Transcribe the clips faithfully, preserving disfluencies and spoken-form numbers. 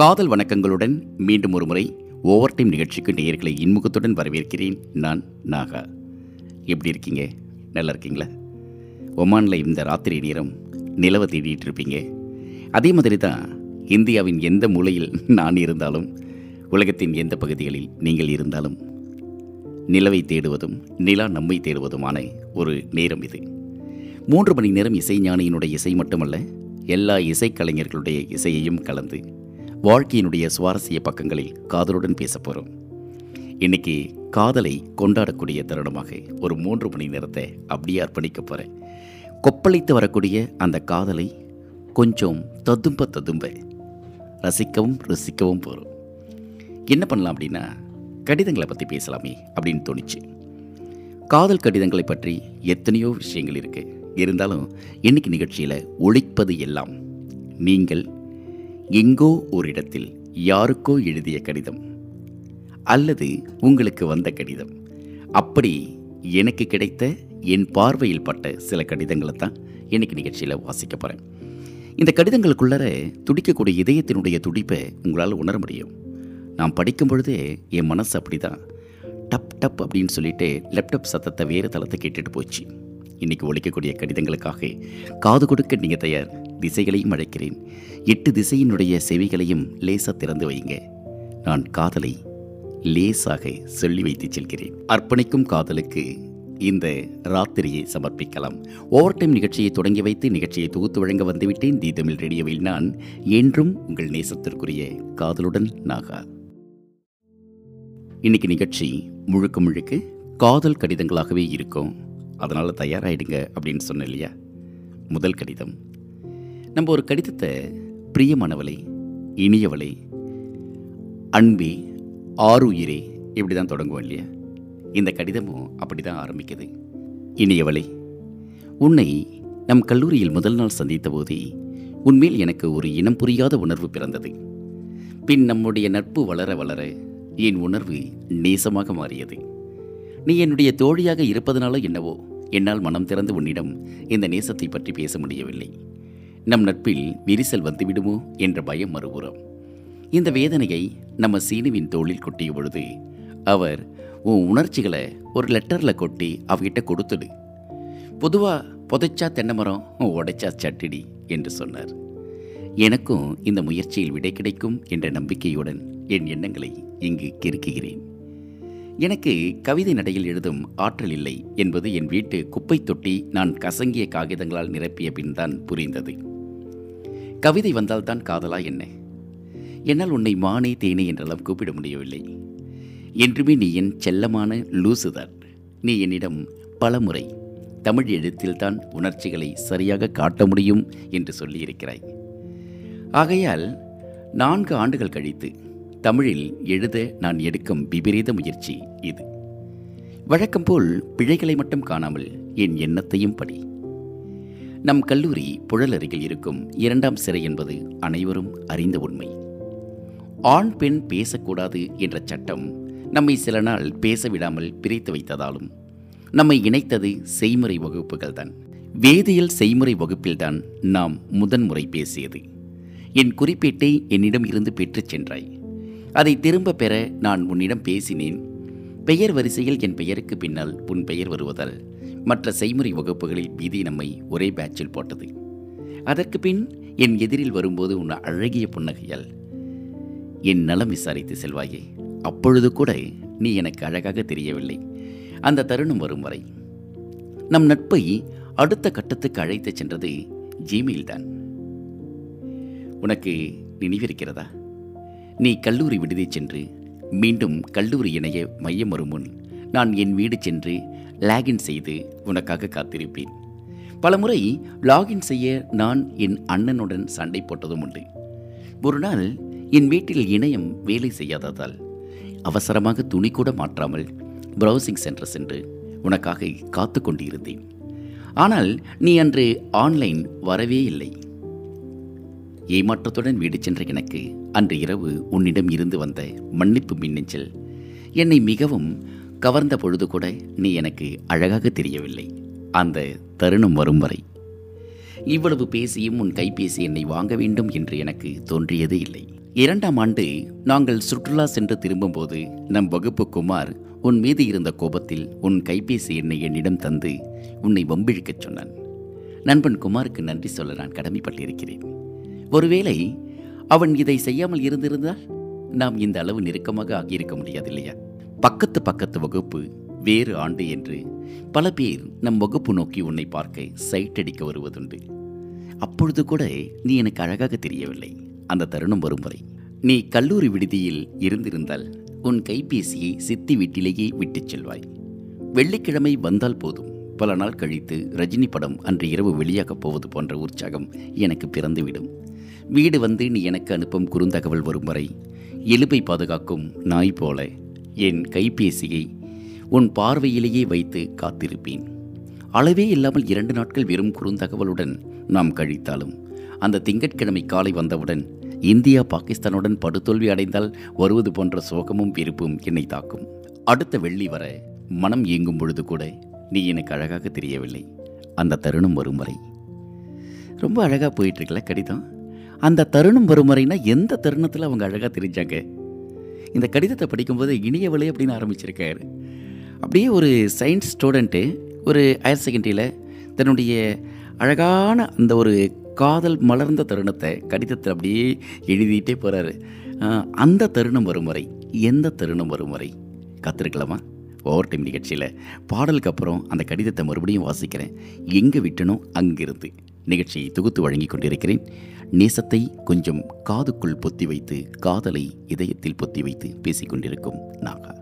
காதல் வணக்கங்களுடன் மீண்டும் ஒரு முறை ஓவர் டைம் நிகழ்ச்சிக்கு நேயர்களை இன்முகத்துடன் வரவேற்கிறேன். நான் நாகா. எப்படி இருக்கீங்க? நல்லா இருக்கீங்களா? ஒமானில் இந்த ராத்திரி நேரம் நிலவை தேடிட்டு இருப்பீங்க. அதே மாதிரி தான் இந்தியாவின் எந்த மூலையில் நான் இருந்தாலும், உலகத்தின் எந்த பகுதிகளில் நீங்கள் இருந்தாலும், நிலவை தேடுவதும் நிலா நம்மை தேடுவதுமான ஒரு நேரம் இது. மூன்று மணி நேரம் இசைஞானியினுடைய இசை மட்டுமல்ல, எல்லா இசைக்கலைஞர்களுடைய இசையையும் கலந்து வாழ்க்கையினுடைய சுவாரஸ்ய பக்கங்களில் காதலுடன் பேச போகிறோம். இன்றைக்கி காதலை கொண்டாடக்கூடிய தருணமாக ஒரு மூன்று மணி நேரத்தை அப்படியே அர்ப்பணிக்க போகிறேன். கொப்பளித்து வரக்கூடிய அந்த காதலை கொஞ்சம் ததும்ப ததும்ப ரசிக்கவும் ருசிக்கவும் போகிறோம். என்ன பண்ணலாம் அப்படின்னா, கடிதங்களை பற்றி பேசலாமே அப்படின்னு தோணிச்சு. காதல் கடிதங்களை பற்றி எத்தனையோ விஷயங்கள் இருக்குது. இருந்தாலும் இன்றைக்கி நிகழ்ச்சியில் ஒழிப்பது எல்லாம் நீங்கள் எங்கோ ஒரு இடத்தில் யாருக்கோ எழுதிய கடிதம் அல்லது உங்களுக்கு வந்த கடிதம். அப்படி எனக்கு கிடைத்த, என் பார்வையில் பட்ட சில கடிதங்களை தான் இன்றைக்கி நிகழ்ச்சியில் வாசிக்க போகிறேன். இந்த கடிதங்களுக்குள்ளார துடிக்கக்கூடிய இதயத்தினுடைய துடிப்பை உங்களால் உணர முடியும். நான் படிக்கும் பொழுதே என் மனசு அப்படி தான் டப் டப் அப்படின்னு சொல்லிட்டு லேப்டாப் சத்தத்தை வேறு தளத்தை கேட்டுட்டு போச்சு. இன்றைக்கி ஒழிக்கக்கூடிய கடிதங்களுக்காக காது கொடுக்க நீங்கள் தயார்? திசைகளையும் அழைக்கிறேன். எட்டு திசையினுடைய செவிகளையும் லேசாக திறந்து வைங்க. நான் காதலை லேசாக சொல்லி வைத்து செல்கிறேன். அர்ப்பணிக்கும் காதலுக்கு இந்த ராத்திரியை சமர்ப்பிக்கலாம். ஓவர் டைம் நிகழ்ச்சியை தொடங்கி வைத்து நிகழ்ச்சியை தொகுத்து வழங்க வந்துவிட்டேன். தி தமிழ் ரேடியோவில் நான் என்றும் உங்கள் நேசத்திற்குரிய காதலுடன் நாகா. இன்றைக்கி நிகழ்ச்சி முழுக்க முழுக்க காதல் கடிதங்களாகவே இருக்கும். அதனால் தயாராகிடுங்க அப்படின்னு சொன்னேன் இல்லையா? முதல் கடிதம். நம்ம ஒரு கடிதத்தை பிரியமானவளே, இனியவளே, அன்பே, ஆறுயிரே இப்படி தான் தொடங்குவோம் இல்லையா? இந்த கடிதமும் அப்படி தான் ஆரம்பிக்குது. இனியவளே, உன்னை நம் கல்லூரியில் முதல் நாள் சந்தித்த போதே உன்மேல் எனக்கு ஒரு இனம் புரியாத உணர்வு பிறந்தது. பின் நம்முடைய நட்பு வளர வளர என் உணர்வு நேசமாக மாறியது. நீ என்னுடைய தோழியாக இருப்பதனால என்னவோ என்னால் மனம் திறந்து உன்னிடம் இந்த நேசத்தை பற்றி பேச முடியவில்லை. நம் நட்பில் விரிசல் வந்துவிடுமோ என்ற பயம் மறுபுறம். இந்த வேதனையை நம்ம சீனுவின் தோளில் கொட்டிய பொழுது அவர் உன் உணர்ச்சிகளை ஒரு லெட்டரில் கொட்டி அவகிட்ட கொடுத்துடு, பொதுவாக புதைச்சா தென்னமரம் உடைச்சா சட்டிடி என்று சொன்னார். எனக்கும் இந்த முயற்சியில் விடை கிடைக்கும் என்ற நம்பிக்கையுடன் என் எண்ணங்களை இங்கு கிறுக்குகிறேன். எனக்கு கவிதை நடையில் எழுதும் ஆற்றல் இல்லை என்பது என் வீட்டு குப்பை தொட்டி நான் கசங்கிய காகிதங்களால் நிரப்பிய பின் தான் புரிந்தது. கவிதை வந்தால்தான் காதலா என்ன? என்னால் உன்னை மானே தேனே என்றெல்லாம் கூப்பிட முடியவில்லை. என்றுமே நீ என் செல்லமான லூசுதான். நீ என்னிடம் பலமுறை தமிழ் எழுத்தில்தான் உணர்ச்சிகளை சரியாக காட்ட முடியும் என்று சொல்லியிருக்கிறாய். ஆகையால் நான்கு ஆண்டுகள் கழித்து தமிழில் எழுத நான் எடுக்கும் விபரீத முயற்சி இது. வழக்கம்போல் பிழைகளை மட்டும் காணாமல் என் எண்ணத்தையும் படி. நம் கல்லூரி புழலருகில் இருக்கும் இரண்டாம் சிறை என்பது அனைவரும் அறிந்த உண்மை. ஆண் பெண் பேசக்கூடாது என்ற சட்டம் நம்மை சில நாள் பேசவிடாமல் பிரித்து வைத்ததாலும் நம்மை இணைத்தது செய்முறை வகுப்புகள் தான். வேதியியல் செய்முறை வகுப்பில்தான் நாம் முதன்முறை பேசியது. என் குறிப்பேட்டை என்னிடம் இருந்து பெற்றுச் சென்றாய். அதை திரும்ப பெற நான் உன்னிடம் பேசினேன். பெயர் வரிசையில் என் பெயருக்கு பின்னால் உன் பெயர் வருவதால் மற்ற செய்முறை வகுப்புகளில் விதி நம்மை ஒரே பேட்சில் போட்டது. அதற்கு பின் என் எதிரில் வரும்போது உன் அழகிய புன்னகையால் என் நலம் விசாரித்து செல்வாயே. அப்பொழுது கூட நீ எனக்கு அழகாக தெரியவில்லை. அந்த தருணம் வரும் வரை நம் நட்பை அடுத்த கட்டத்துக்கு அழைத்து சென்றது ஜிமெயில் தான். உனக்கு நினைவிருக்கிறதா? நீ கல்லூரி விடுதி சென்று மீண்டும் கல்லூரி இணைய மையம் வரும் முன் நான் என் வீடு சென்று லாகின் செய்து உனக்காக காத்திருப்பேன். பலமுறை லாகின் செய்ய நான் என் அண்ணனுடன் சண்டை போட்டதும் உண்டு. ஒரு நாள் என் வீட்டில் இணையம் வேலை செய்யாததால் அவசரமாக துணி கூட மாற்றாமல் ப்ரௌசிங் சென்டர் சென்று உனக்காக காத்து கொண்டு இருந்தேன். ஆனால் நீ அன்று ஆன்லைன் வரவே இல்லை. ஏமாற்றத்துடன் வீடு சென்ற எனக்கு அன்று இரவு உன்னிடம் இருந்து வந்த மன்னிப்பு மின்னஞ்சல் என்னை மிகவும் கவர்ந்த பொழுது கூட நீ எனக்கு அழகாக தெரியவில்லை. அந்த தருணம் வரும் வரை இவ்வளவு பேசியும் உன் கைபேசி என்னை வாங்க வேண்டும் என்று எனக்கு தோன்றியது இல்லை. இரண்டாம் ஆண்டு நாங்கள் சுற்றுலா சென்று திரும்பும்போது நம் வகுப்பு குமார் உன் மீது இருந்த கோபத்தில் உன் கைபேசி எண்ணை என்னிடம் தந்து உன்னை வம்பிழுக்கச் சொன்னான். நண்பன் குமாருக்கு நன்றி சொல்ல நான் கடமைப்பட்டிருக்கிறேன். ஒருவேளை அவன் இதை செய்யாமல் இருந்திருந்தால் நாம் இந்த அளவு நெருக்கமாக ஆகியிருக்க முடியாதில்லையா? பக்கத்து பக்கத்து வகுப்பு வேறு ஆண்டு என்று பல பேர் நம் வகுப்பு நோக்கி உன்னை பார்க்க சைட்டடிக்க வருவதுண்டு. அப்பொழுது கூட நீ எனக்கு அழகாக தெரியவில்லை. அந்த தருணம் வரும் வரை நீ கல்லூரி விடுதியில் இருந்திருந்தால் உன் கைபேசியை சித்தி வீட்டிலேயே விட்டுச் செல்வாய். வெள்ளிக்கிழமை வந்தால் போதும், பல நாள் கழித்து ரஜினி படம் அன்று இரவு வெளியாகப் போவது போன்ற உற்சாகம் எனக்கு பிறந்துவிடும். வீடு வந்து நீ எனக்கு அனுப்பும் குறுந்தகவல் வரும் வரை எலும்பை பாதுகாக்கும் நாய் போல என் கைபேசியை உன் பார்வையிலேயே வைத்து காத்திருப்பேன். அளவே இல்லாமல் இரண்டு நாட்கள் வெறும் குறுந்தகவலுடன் நாம் கழித்தாலும் அந்த திங்கட்கிழமை காலை வந்தவுடன் இந்தியா பாகிஸ்தானுடன் படுதோல்வி அடைந்தால் வருவது போன்ற சோகமும் வெறுப்பும் என்னை தாக்கும். அடுத்த வெள்ளி வர மனம் இயங்கும் பொழுது கூட நீ எனக்கு அழகாக தெரியவில்லை. அந்த தருணம் வரும் வரை. ரொம்ப அழகாக போயிட்டுருக்கல கடிதம். அந்த தருணம் வரும் வரைனா எந்த தருணத்தில் அவங்க அழகாக தெரிஞ்சாங்க? இந்த கடிதத்தை படிக்கும்போது இனியவளே அப்படின்னு ஆரம்பிச்சிருக்காரு. அப்படியே ஒரு சயின்ஸ் ஸ்டூடெண்ட்டு ஒரு ஹையர் செகண்டரியில் தன்னுடைய அழகான அந்த ஒரு காதல் மலர்ந்த தருணத்தை கடிதத்தில் அப்படியே எழுதிட்டே போகிறாரு. அந்த தருணம் வரும் வரை, எந்த தருணம் வரும் வரை காத்திருக்கலாமா? ஓவர் டைம் நிகழ்ச்சியில் பாடலுக்கு அப்புறம் அந்த கடிதத்தை மறுபடியும் வாசிக்கிறேன். எங்கே விட்டனோ அங்கிருந்து நிகழ்ச்சியை தொகுத்து வழங்கி கொண்டிருக்கிறேன். நேசத்தை கொஞ்சம் காதுக்குள் பொத்தி வைத்து காதலை இதயத்தில் பொத்தி வைத்து பேசிக்கொண்டிருக்கும் நாகா.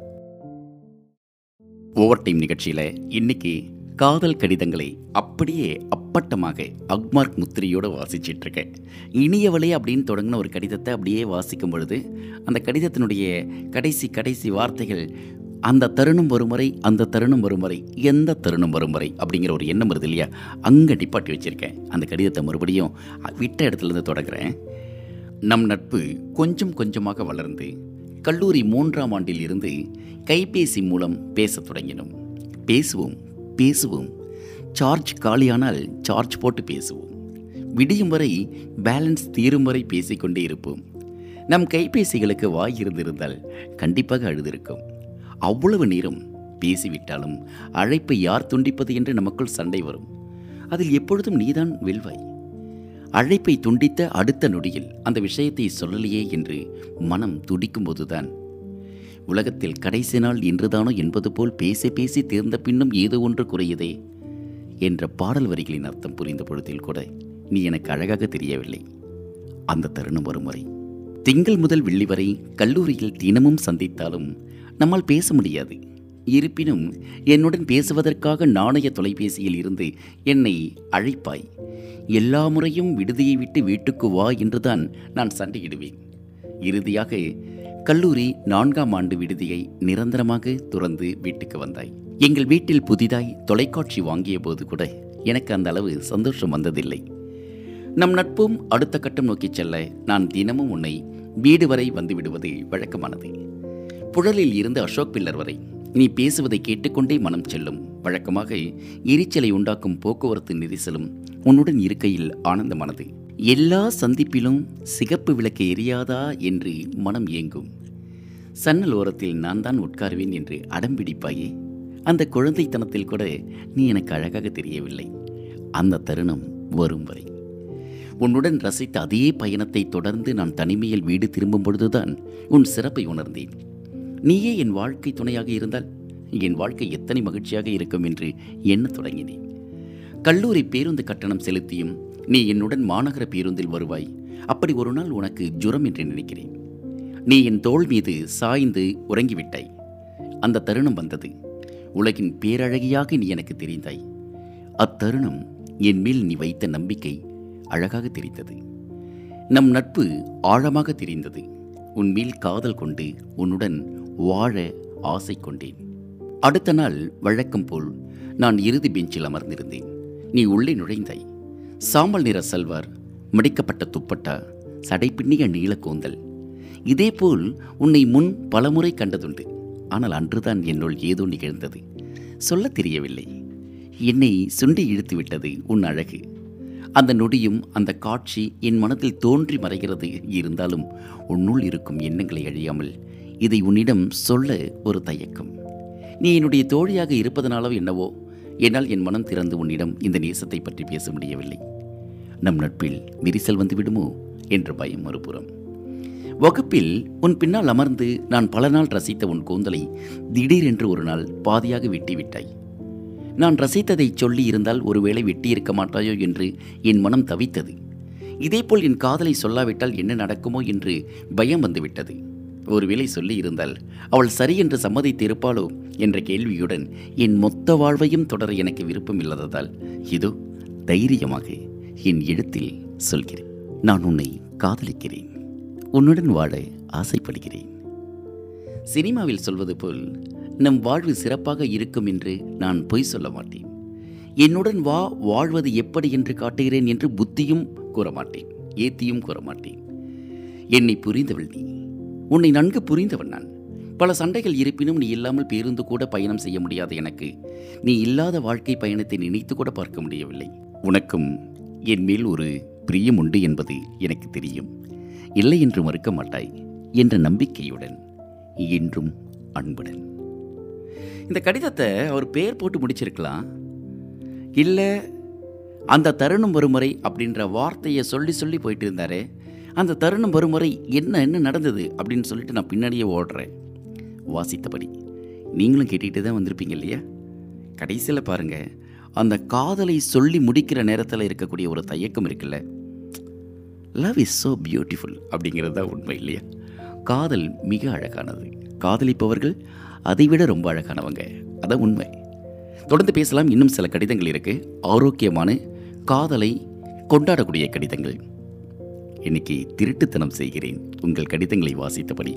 ஓவர் டைம் நிகழ்ச்சியில் இன்றைக்கி காதல் கடிதங்களை அப்படியே அப்பட்டமாக அக்மார்க் முத்திரையோடு வாசிச்சிட்ருக்கேன். இனியவளே அப்படின்னு தொடங்கின ஒரு கடிதத்தை அப்படியே வாசிக்கும் பொழுது அந்த கடிதத்தினுடைய கடைசி கடைசி வார்த்தைகள் அந்த தருணம் வரும் வரை, அந்த தருணம் வரும் வரை, எந்த தருணம் வரும் வரை அப்படிங்கிற ஒரு எண்ணம் வருது இல்லையா? அங்கே நிப்பாட்டி வச்சுருக்கேன். அந்த கடிதத்தை மறுபடியும் விட்ட இடத்துலேருந்து தொடங்குறேன். நம் நட்பு கொஞ்சம் கொஞ்சமாக வளர்ந்து கல்லூரி மூன்றாம் ஆண்டில் இருந்து கைபேசி மூலம் பேசத் தொடங்கினோம். பேசுவோம் பேசுவோம் சார்ஜ் காலியானால் சார்ஜ் போட்டு பேசுவோம். விடியும் வரை, பேலன்ஸ் தீரும் வரை பேசிக்கொண்டே இருப்போம். நம் கைபேசிகளுக்கு வாய் இருந்திருந்தால் கண்டிப்பாக அழுதிருக்கும். அவ்வளவு நேரம் பேசிவிட்டாலும் அழைப்பை யார் துண்டிப்பது என்று நமக்குள் சண்டை வரும். அதில் எப்பொழுதும் நீதான் வெல்வாய். அழைப்பை துண்டித்த அடுத்த நொடியில் அந்த விஷயத்தை சொல்லலையே என்று மனம் துடிக்கும்போதுதான் உலகத்தில் கடைசி நாள் இன்றுதானோ என்பது போல் பேசி பேசி தேர்ந்த பின்னும் ஏதோ ஒன்று குறையுதே என்ற பாடல் வரிகளின் அர்த்தம் புரிந்த பொழுதில் கூட நீ எனக்கு அழகாக தெரியவில்லை. அந்த தருணம் வரும் வரை. திங்கள் முதல் வெள்ளி வரை கல்லூரியில் தினமும் சந்தித்தாலும் நம்மால் பேச முடியாது. இருப்பினும் என்னுடன் பேசுவதற்காக நாணய தொலைபேசியில் இருந்து என்னை அழைப்பாய். எல்லா முறையும் விடுதியை விட்டு வீட்டுக்கு வா என்றுதான் நான் சண்டையிடுவேன். இறுதியாக கல்லூரி நான்காம் ஆண்டு விடுதியை நிரந்தரமாக துறந்து வீட்டுக்கு வந்தாய். எங்கள் வீட்டில் புதிதாய் தொலைக்காட்சி வாங்கிய போது கூட எனக்கு அந்த அளவு சந்தோஷம் வந்ததில்லை. நம் நட்பும் அடுத்த கட்டம் நோக்கி செல்ல நான் தினமும் உன்னை வீடு வரை வந்து விடுவது வழக்கமானது. புழலில் இருந்து அசோக் பில்லர் வரை நீ பேசுவதை கேட்டுக்கொண்டே மனம் செல்லும். வழக்கமாக எரிச்சலை உண்டாக்கும் போக்குவரத்து நெரிசலும் உன்னுடன் இருக்கையில் ஆனந்தமானது. எல்லா சந்திப்பிலும் சிகப்பு விளக்கு எரியாதா என்று மனம் ஏங்கும். சன்னல் ஓரத்தில் நான் தான் உட்காருவேன் என்று அடம்பிடிப்பாயே. அந்த குழந்தைத்தனத்தில் கூட நீ எனக்கு அழகாக தெரியவில்லை. அந்த தருணம் வரும் வரை. உன்னுடன் ரசித்த அதே பயணத்தை தொடர்ந்து நான் தனிமையில் வீடு திரும்பும் பொழுதுதான் உன் சிறப்பை உணர்ந்தேன். நீயே என் வாழ்க்கை துணையாக இருந்தால் என் வாழ்க்கை எத்தனை மகிழ்ச்சியாக இருக்கும் என்று எண்ணத் தொடங்கினேன். கல்லூரி பேருந்து கட்டணம் செலுத்தியும் நீ என்னுடன் மாநகர பேருந்தில் வருவாய். அப்படி ஒரு நாள் உனக்கு ஜுரம் என்று நினைக்கிறேன். நீ என் தோள் மீது சாய்ந்து உறங்கிவிட்டாய். அந்த தருணம் வந்தது. உலகின் பேரழகியாக நீ எனக்கு தெரிந்தாய். அத்தருணம் என் மேல் நீ வைத்த நம்பிக்கை அழகாக தெரிந்தது. நம் நட்பு ஆழமாக தெரிந்தது. உன் மேல் காதல் கொண்டு உன்னுடன் வாழ ஆசை கொண்டேன். அடுத்த நாள் வழக்கம் போல் நான் இறுதி பெஞ்சில் அமர்ந்திருந்தேன். நீ உள்ளே நுழைந்தாய். சாம்பல் நிற சல்வார், மடிக்கப்பட்ட துப்பட்டா, சடை பின்னிய நீலக்கூந்தல். இதேபோல் உன்னை முன் பலமுறை கண்டதுண்டு. ஆனால் அன்றுதான் என்னுள் ஏதோ நிகழ்ந்தது. சொல்ல தெரியவில்லை. என்னை சுண்டி இழுத்து விட்டது உன் அழகு. அந்த நொடியும் அந்த காட்சி என் மனத்தில் தோன்றி மறைகிறது. இருந்தாலும் உன்னுள் இருக்கும் எண்ணங்களை அழியாமல் இதை உன்னிடம் சொல்ல ஒரு தயக்கம். நீ என்னுடைய தோழியாக இருப்பதனாலோ என்னவோ என்னால் என் மனம் திறந்து உன்னிடம் இந்த நேசத்தை பற்றி பேச முடியவில்லை. நம் நட்பில் விரிசல் வந்துவிடுமோ என்ற பயம் மறுபுறம். வகுப்பில் உன் பின்னால் அமர்ந்து நான் பல நாள் ரசித்த உன் கூந்தலை திடீரென்று ஒரு நாள் பாதியாக வெட்டிவிட்டாய். நான் ரசித்ததை சொல்லி இருந்தால் ஒருவேளை வெட்டியிருக்க மாட்டாயோ என்று என் மனம் தவித்தது. இதேபோல் என் காதலை சொல்லாவிட்டால் என்ன நடக்குமோ என்று பயம் வந்துவிட்டது. ஒருவேளை சொல்லி இருந்தால் அவள் சரி என்று சம்மதித்திருப்பாளோ என்ற கேள்வியுடன் என் மொத்த வாழ்வையும் தொடர எனக்கு விருப்பம் இல்லாததால் இதோ தைரியமாக என் எழுத்தில் சொல்கிறேன். நான் உன்னை காதலிக்கிறேன், உன்னுடன் வாழ ஆசைப்படுகிறேன். சினிமாவில் சொல்வது போல் நம் வாழ்வு சிறப்பாக இருக்கும் என்று நான் பொய் சொல்ல மாட்டேன். என்னுடன் வா, வாழ்வது எப்படி என்று காட்டுகிறேன் என்று புத்தியும் கூற மாட்டேன், ஏத்தியும் கூற மாட்டேன். என்னை புரிந்தவள் நீ, உன்னை நன்கு புரிந்தவன் நான். பல சண்டைகள் இருப்பினும் நீ இல்லாமல் பேருந்து கூட பயணம் செய்ய முடியாத எனக்கு நீ இல்லாத வாழ்க்கை பயணத்தை நினைத்து கூட பார்க்க முடியவில்லை. உனக்கும் என் மேல் ஒரு பிரியம் உண்டு என்பது எனக்கு தெரியும். இல்லை என்று மறுக்க மாட்டாய் என்ற நம்பிக்கையுடன் என்றும் அன்புடன். இந்த கடிதத்தை அவர் பேர் போட்டு முடிச்சிருக்கலாம், இல்லை அந்த தருணம் வருமுறை அப்படின்ற வார்த்தையை சொல்லி சொல்லி போயிட்டு இருந்தார். அந்த தருணம் வருமுறை என்ன என்ன நடந்தது அப்படின்னு சொல்லிட்டு நான் பின்னாடியே ஓடுறேன். வாசித்தபடி நீங்களும் கேட்டுக்கிட்டு தான் வந்திருப்பீங்க இல்லையா? கடைசியில் பாருங்கள், அந்த காதலை சொல்லி முடிக்கிற நேரத்தில் இருக்கக்கூடிய ஒரு தயக்கம் இருக்குல்ல, லவ் இஸ் ஸோ பியூட்டிஃபுல் அப்படிங்கிறது தான் உண்மை இல்லையா? காதல் மிக அழகானது, காதலிப்பவர்கள் அதைவிட ரொம்ப அழகானவங்க, அதான் உண்மை. தொடர்ந்து பேசலாம். இன்னும் சில கடிதங்கள் இருக்குது, ஆரோக்கியமான காதலை கொண்டாடக்கூடிய கடிதங்கள். இன்னைக்கு திருட்டுத்தனம் செய்கிறேன் உங்கள் கடிதங்களை வாசித்தபடி.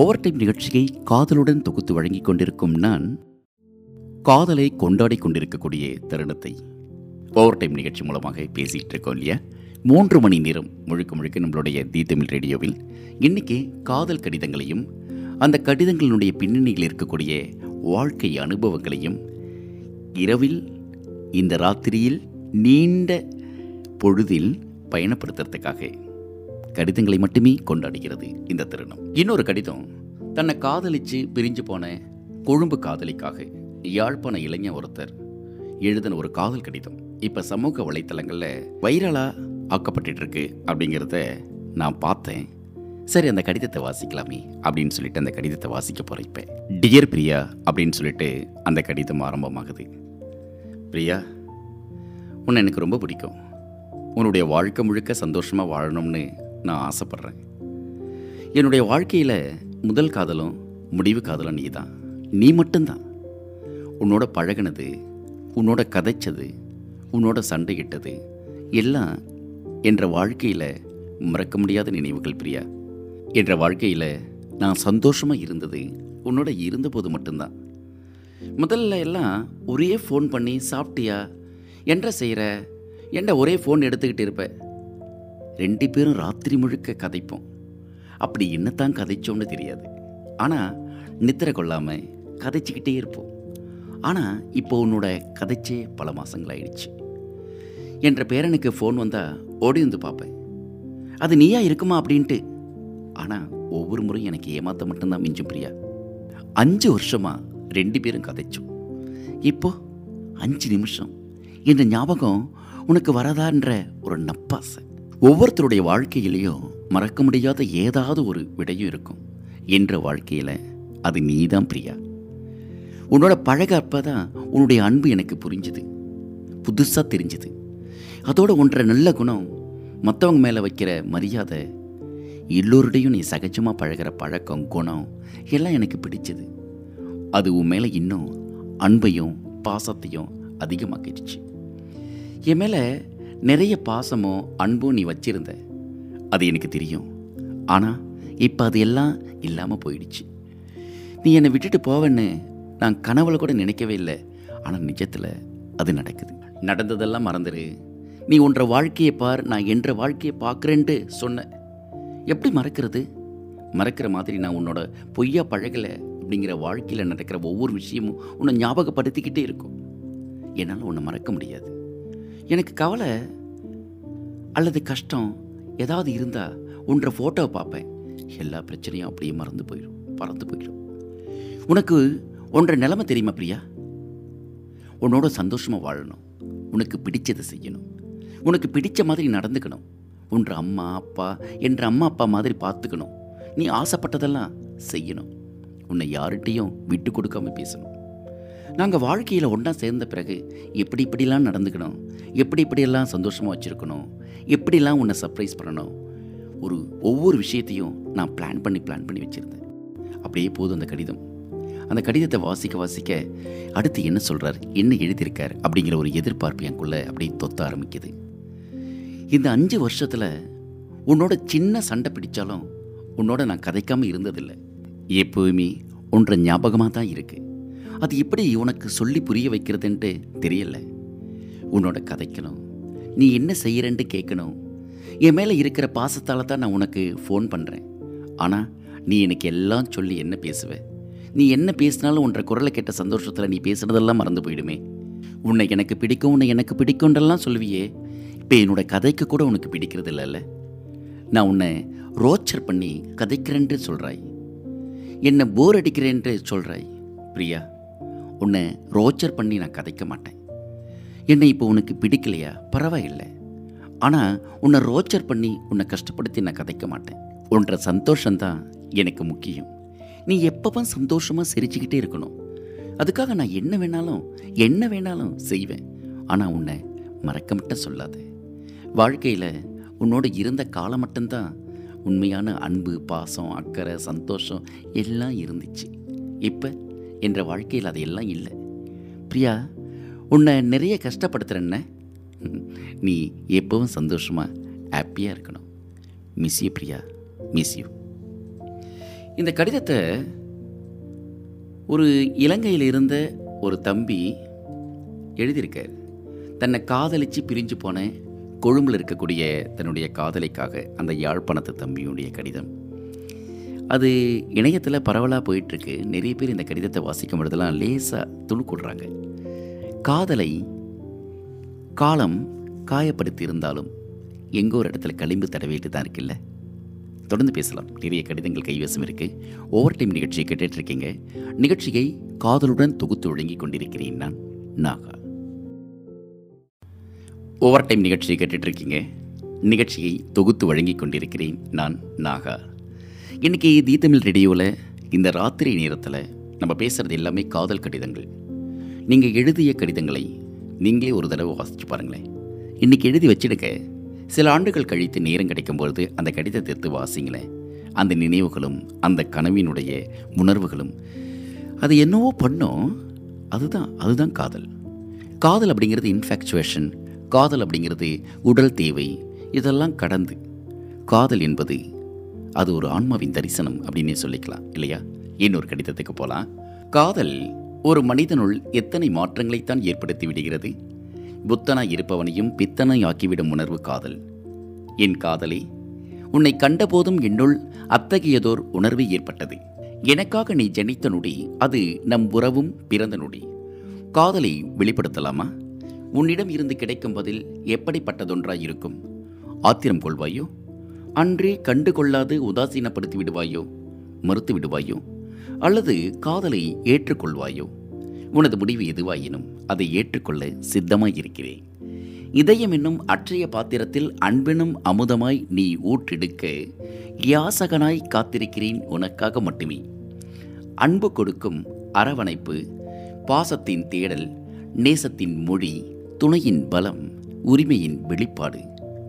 ஓவர் டைம் நிகழ்ச்சியை காதலுடன் தொகுத்து வழங்கி கொண்டிருக்கும் நான் காதலை கொண்டாடி கொண்டிருக்கக்கூடிய தருணத்தை ஓவர் டைம் நிகழ்ச்சி மூலமாக பேசிகிட்டு இருக்கோம் இல்லையா? மூன்று மணி நேரம் முழுக்க முழுக்க நம்மளுடைய தி தமிழ் ரேடியோவில் இன்றைக்கி காதல் கடிதங்களையும் அந்த கடிதங்களினுடைய பின்னணியில் இருக்கக்கூடிய வாழ்க்கை அனுபவங்களையும் இரவில் இந்த ராத்திரியில் நீண்ட பொழுதில் பயணப்படுத்துறதுக்காக கடிதங்களை மட்டுமே கொண்டாடுகிறது இந்த தருணம். இன்னொரு கடிதம், தன்னை காதலித்து பிரிஞ்சு போன கொழும்பு காதலிக்காக யாழ்ப்பாண இளைஞர் ஒருத்தர் எழுதின ஒரு காதல் கடிதம் இப்போ சமூக வலைத்தளங்களில் வைரலாக ஆக்கப்பட்டுருக்கு அப்படிங்கிறத நான் பார்த்தேன். சரி, அந்த கடிதத்தை வாசிக்கலாமே அப்படின்னு சொல்லிட்டு அந்த கடிதத்தை வாசிக்க போகிறேன். இப்போ டியர் பிரியா அப்படின்னு சொல்லிட்டு அந்த கடிதம் ஆரம்பமாகுது. பிரியா, உன்னை எனக்கு ரொம்ப பிடிக்கும். உன்னுடைய வாழ்க்கை முழுக்க சந்தோஷமாக வாழணும்னு நான் ஆசைப்பட்றேன். என்னுடைய வாழ்க்கையில் முதல் காதலும் முடிவு காதலும் நீ தான், நீ மட்டும்தான். உன்னோட பழகினது, உன்னோட கதைச்சது, உன்னோட சண்டையிட்டது எல்லாம் என்ற வாழ்க்கையில் மறக்க முடியாத நினைவுகள் பிரியா. என்ற வாழ்க்கையில் நான் சந்தோஷமாக இருந்தது உன்னோட இருந்தபோது மட்டும்தான். முதல்ல எல்லாம் ஒரே ஃபோன் பண்ணி சாப்பிட்டியா என்ற செய்கிற என்ற ஒரே ஃபோன் எடுத்துக்கிட்டு இருப்பேன். ரெண்டு பேரும் ராத்திரி முழுக்க கதைப்போம். அப்படி என்னத்தான் கதைச்சோம்னு தெரியாது, ஆனால் நித்திர கொள்ளாமல் கதைச்சிக்கிட்டே இருப்போம். ஆனால் இப்போ உன்னோட கதைச்சே பல மாதங்களாயிடுச்சு. என்ற பேரனுக்கு ஃபோன் வந்தால் ஓடி வந்து பார்ப்பேன், அது நீயா இருக்குமா அப்படின்ட்டு. ஆனால் ஒவ்வொரு முறையும் எனக்கு ஏமாற்ற மட்டும்தான் மிஞ்சும் பிரியா. அஞ்சு வருஷமாக ரெண்டு பேரும் கதைச்சோம். இப்போது அஞ்சு நிமிஷம் என்ற ஞாபகம் உனக்கு வரதான்ற ஒரு நப்பாசை. ஒவ்வொருத்தருடைய வாழ்க்கையிலையும் மறக்க முடியாத ஏதாவது ஒரு விடையும் இருக்கும். என்ற வாழ்க்கையில் அது நீ தான் பிரியா. உன்னோட பழகப்ப தான் உன்னுடைய அன்பு எனக்கு புரிஞ்சுது, புதுசாக தெரிஞ்சுது. அதோட ஒன்றை நல்ல குணம், மற்றவங்க மேலே வைக்கிற மரியாதை, எல்லோருடையும் நீ சகஜமாக பழகிற பழக்கம், குணம் எல்லாம் எனக்கு பிடிச்சது. அது உன் மேலே இன்னும் அன்பையும் பாசத்தையும் அதிகமாக்கிடுச்சு. என் மேலே நிறைய பாசமோ அன்போ நீ வச்சிருந்த, அது எனக்கு தெரியும். ஆனால் இப்போ அது எல்லாம் இல்லாமல் போயிடுச்சு. நீ என்னை விட்டுட்டு போவேன்னு நான் கனவுல கூட நினைக்கவே இல்லை. ஆனால் நிஜத்தில் அது நடக்குது. நடந்ததெல்லாம் மறந்துரு, நீ உன்ற வாழ்க்கையை பார், நான் என்ற வாழ்க்கையை பார்க்குறேன்ட்டு சொன்னேன். எப்படி மறக்கிறது? மறக்கிற மாதிரி நான் உன்னோட பொய்யா பழகலை அப்படிங்கிற வாழ்க்கையில் நடக்கிற ஒவ்வொரு விஷயமும் உன்னை ஞாபகப்படுத்திக்கிட்டே இருக்கும். என்னால் உன்னை மறக்க முடியாது. எனக்கு கவலை, அல்லது கஷ்டம் ஏதாவது இருந்தால் உன்ற ஃபோட்டோவை பார்ப்பேன். எல்லா பிரச்சனையும் அப்படியே மறந்து போயிடும் பறந்து போயிடும். உனக்கு ஒன்ற நிலைமை தெரியுமா பிரியா? உன்னோட சந்தோஷமாக வாழணும், உனக்கு பிடிச்சதை செய்யணும், உனக்கு பிடித்த மாதிரி நடந்துக்கணும், உன்ற அம்மா அப்பா என்ற அம்மா அப்பா மாதிரி பார்த்துக்கணும், நீ ஆசைப்பட்டதெல்லாம் செய்யணும், உன்னை யார்கிட்டையும் விட்டு கொடுக்காமல் பேசணும். நாங்கள் வாழ்க்கையில் ஒன்றா சேர்ந்த பிறகு எப்படி இப்படிலாம் நடந்துக்கணும், எப்படி இப்படியெல்லாம் சந்தோஷமாக வச்சுருக்கணும், எப்படிலாம் உன்னை சர்ப்ரைஸ் பண்ணணும், ஒரு ஒவ்வொரு விஷயத்தையும் நான் பிளான் பண்ணி பிளான் பண்ணி வச்சுருந்தேன். அப்படியே போதும் அந்த கடிதம். அந்த கடிதத்தை வாசிக்க வாசிக்க அடுத்து என்ன சொல்கிறார், என்ன எழுதியிருக்கார் அப்படிங்கிற ஒரு எதிர்பார்ப்பு எனக்குள்ளே அப்படியே தொத்த ஆரம்பிக்குது. இந்த அஞ்சு வருஷத்தில் உன்னோட சின்ன சண்டை பிடிச்சாலும் உன்னோட நான் கதைக்காமல் இருந்ததில்லை. எப்போவுமே ஒன்றை ஞாபகமாக தான் இருக்குது. அது எப்படி உனக்கு சொல்லி புரிய வைக்கிறதுன்ட்டு தெரியலை. உன்னோட கதைக்கணும், நீ என்ன செய்கிறேன்ட்டு கேட்கணும். என் மேலே இருக்கிற பாசத்தால் தான் நான் உனக்கு ஃபோன் பண்ணுறேன். ஆனால் நீ எனக்கு எல்லாம் சொல்லி என்ன பேசுவே? நீ என்ன பேசினாலும் உன்ற குரலை கேட்ட சந்தோஷத்தில் நீ பேசுனதெல்லாம் மறந்து போயிடுமே. உன்னை எனக்கு பிடிக்கும், உன்னை எனக்கு பிடிக்கும்ன்றெல்லாம் சொல்லுவியே. இப்போ என்னோடய கதைக்கு கூட உனக்கு பிடிக்கிறது இல்லைல்ல. நான் உன்னை ரோச்சர் பண்ணி கதைக்கிறேன்ட்டு சொல்கிறாய், என்னை போர் அடிக்கிறேன்ட்டு சொல்கிறாய். பிரியா, உன்னை ரோச்சர் பண்ணி நான் கதைக்க மாட்டேன். என்னை இப்போ உனக்கு பிடிக்கலையா பரவாயில்லை, ஆனால் உன்னை ரோச்சர் பண்ணி உன்னை கஷ்டப்படுத்தி நான் கதைக்க மாட்டேன். உன்ற சந்தோஷந்தான் எனக்கு முக்கியம். நீ எப்பவும் சந்தோஷமாக சிரிச்சுக்கிட்டே இருக்கணும். அதுக்காக நான் என்ன வேணாலும் என்ன வேணாலும் செய்வேன். ஆனால் உன்னை மறக்க மட்டும் சொல்லாது. வாழ்க்கையில் உன்னோட இருந்த காலம் மட்டும்தான் உண்மையான அன்பு, பாசம், அக்கறை, சந்தோஷம் எல்லாம் இருந்துச்சு. இப்போ என்ற வாழ்க்கையில் அதையெல்லாம் இல்லை. பிரியா, உன்னை நிறைய கஷ்டப்படுத்துகிறேன்ன, நீ எப்பவும் சந்தோஷமாக ஹாப்பியாக இருக்கணும். Miss you Priya, miss you. இந்த கடிதத்தை ஒரு இலங்கையில் இருந்த ஒரு தம்பி எழுதியிருக்கார். தன்னை காதலித்து பிரிஞ்சு போன கொழும்பில் இருக்கக்கூடிய தன்னுடைய காதலிக்காக அந்த யாழ்ப்பாணத்து தம்பியுடைய கடிதம். அது இணையத்தில் பரவலாக போயிட்டுருக்கு. நிறைய பேர் இந்த கடிதத்தை வாசிக்கும் பொழுதெல்லாம் லேசாக துணுக்குடுறாங்க. காதலை காலம் காயப்படுத்தி இருந்தாலும் எங்கோ ஒரு இடத்துல களிம்பு தடவிட்டு தான் இருக்குல்ல. தொடர்ந்து பேசலாம், நிறைய கடிதங்கள் கைவசம் இருக்குது. ஓவர் டைம் நிகழ்ச்சியை கேட்டுட்ருக்கீங்க. நிகழ்ச்சியை காதலுடன் தொகுத்து ஒழுங்கி கொண்டிருக்கிறேன் நான், நாகா. ஓவர் டைம் நிகழ்ச்சியை கேட்டுட்ருக்கீங்க. நிகழ்ச்சியை தொகுத்து வழங்கி கொண்டிருக்கிறேன் நான், நாகா. இன்றைக்கி தி தமிழ் ரேடியோவில் இந்த ராத்திரி நேரத்தில் நம்ம பேசுகிறது எல்லாமே காதல் கடிதங்கள். நீங்கள் எழுதிய கடிதங்களை நீங்களே ஒரு தடவை வாசித்து பாருங்களேன். இன்றைக்கி எழுதி வச்சுடுங்க. சில ஆண்டுகள் கழித்து நேரம் கிடைக்கும்பொழுது அந்த கடிதத்தை எடுத்து வாசிங்களேன். அந்த நினைவுகளும் அந்த கனவினுடைய உணர்வுகளும் அது என்னவோ பண்ணோம். அதுதான் அதுதான் காதல். காதல் அப்படிங்கிறது இன்ஃபேக்சுவேஷன், காதல் அப்படிங்கிறது உடல் தேவை, இதெல்லாம் கடந்து காதல் என்பது அது ஒரு ஆன்மாவின் தரிசனம் அப்படின்னே சொல்லிக்கலாம் இல்லையா? இன்னொரு கடிதத்துக்கு போகலாம். காதல் ஒரு மனிதனுள் எத்தனை மாற்றங்களைத்தான் ஏற்படுத்தி விடுகிறது. புத்தனாய் இருப்பவனையும் பித்தனாய் ஆக்கிவிடும் உணர்வு காதல். என் காதலே, உன்னை கண்டபோதும் என்னுள் அத்தகையதோர் உணர்வு ஏற்பட்டது. எனக்காக நீ ஜனித்த நொடி அது நம் உறவும் பிறந்த நொடி. காதலை வெளிப்படுத்தலாமா? உன்னிடம் இருந்து கிடைக்கும் பதில் எப்படிப்பட்டதொன்றாயிருக்கும்? ஆத்திரம் கொள்வாயோ? அன்றே கண்டு கொள்ளாது உதாசீனப்படுத்தி விடுவாயோ? மறுத்து விடுவாயோ? அல்லது காதலை ஏற்றுக்கொள்வாயோ? உனது முடிவு எதுவாயினும் அதை ஏற்றுக்கொள்ள சித்தமாயிருக்கிறேன். இதயம் என்னும் அற்றைய பாத்திரத்தில் அன்பெனும் அமுதமாய் நீ ஊற்றெடுக்க யாசகனாய் காத்திருக்கிறேன் உனக்காக மட்டுமே. அன்பு கொடுக்கும் அரவணைப்பு, பாசத்தின் தேடல், நேசத்தின் மொழி, துணையின் பலம், உரிமையின் வெளிப்பாடு,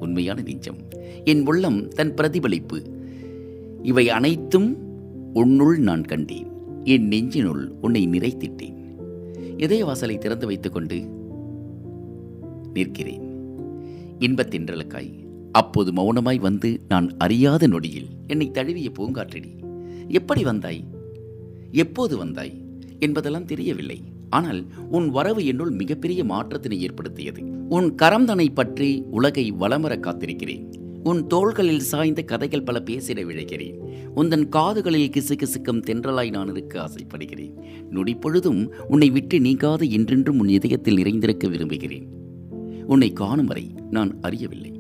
உண்மையான நெஞ்சம், என் உள்ளம் தன் பிரதிபலிப்பு, இவை அனைத்தும் உன்னுள் நான் கண்டேன். என் நெஞ்சினுள் உன்னை நிறைத்திட்டேன். இதய வாசலை திறந்து வைத்துக்கொண்டு நிற்கிறேன் இன்பத்தென்றலுக்காய். அப்போது மௌனமாய் வந்து நான் அறியாத நொடியில் என்னை தழுவிய பூங்காற்றடி. எப்படி வந்தாய், எப்போது வந்தாய் என்பதெல்லாம் தெரியவில்லை. ஆனால் உன் வரவு என்னுள் மிகப்பெரிய மாற்றத்தினை ஏற்படுத்தியது. உன் கரம்தனை பற்றி உலகை வளமர காத்திருக்கிறேன். உன் தோள்களில் சாய்ந்த கதைகள் பல பேசிட விழைகிறேன். உந்தன் காதுகளில் கிசு கிசுக்கும் தென்றலாய் நான் இருக்க ஆசைப்படுகிறேன். நொடிப்பொழுதும் உன்னை விட்டு நீங்காது என்றென்றும் உன் இதயத்தில் நிறைந்திருக்க விரும்புகிறேன். உன்னை காணும் வரை நான் அறியவில்லை.